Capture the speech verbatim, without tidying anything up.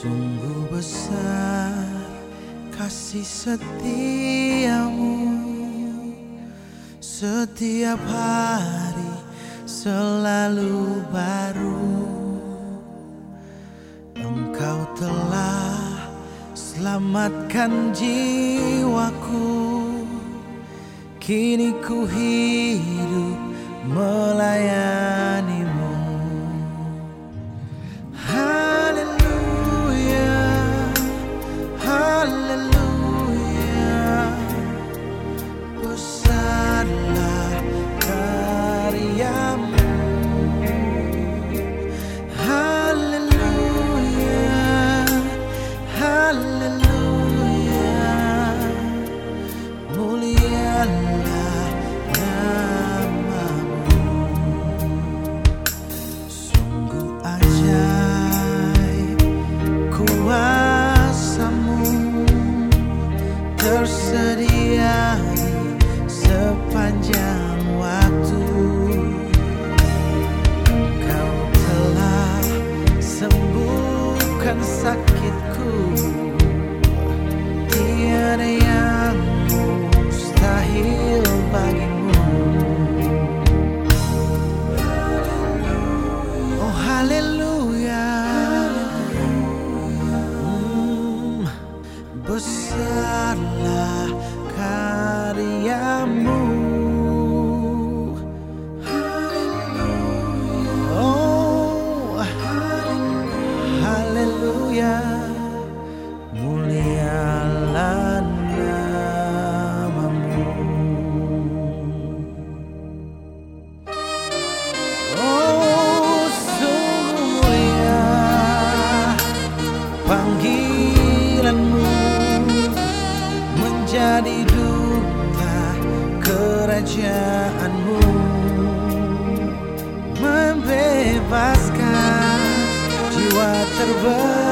Sungguh besar kasih setiamu, setiap hari selalu baru. Engkau telah selamatkan jiwaku, kini ku hidup melayanimu. Haleluya, haleluya, besarlah karyamu. Haleluya, haleluya, mulialah tersedia sepanjang waktu. Kau telah sembuhkan sakitku, tiada yang mustahil bagimu. Oh haleluya, hmm, besar karyamu. Haleluya, oh haleluya, mulialah namamu. Oh sungguh mulia panggilanmu, menjadi kerajaanmu, membebaskan jiwa terberat.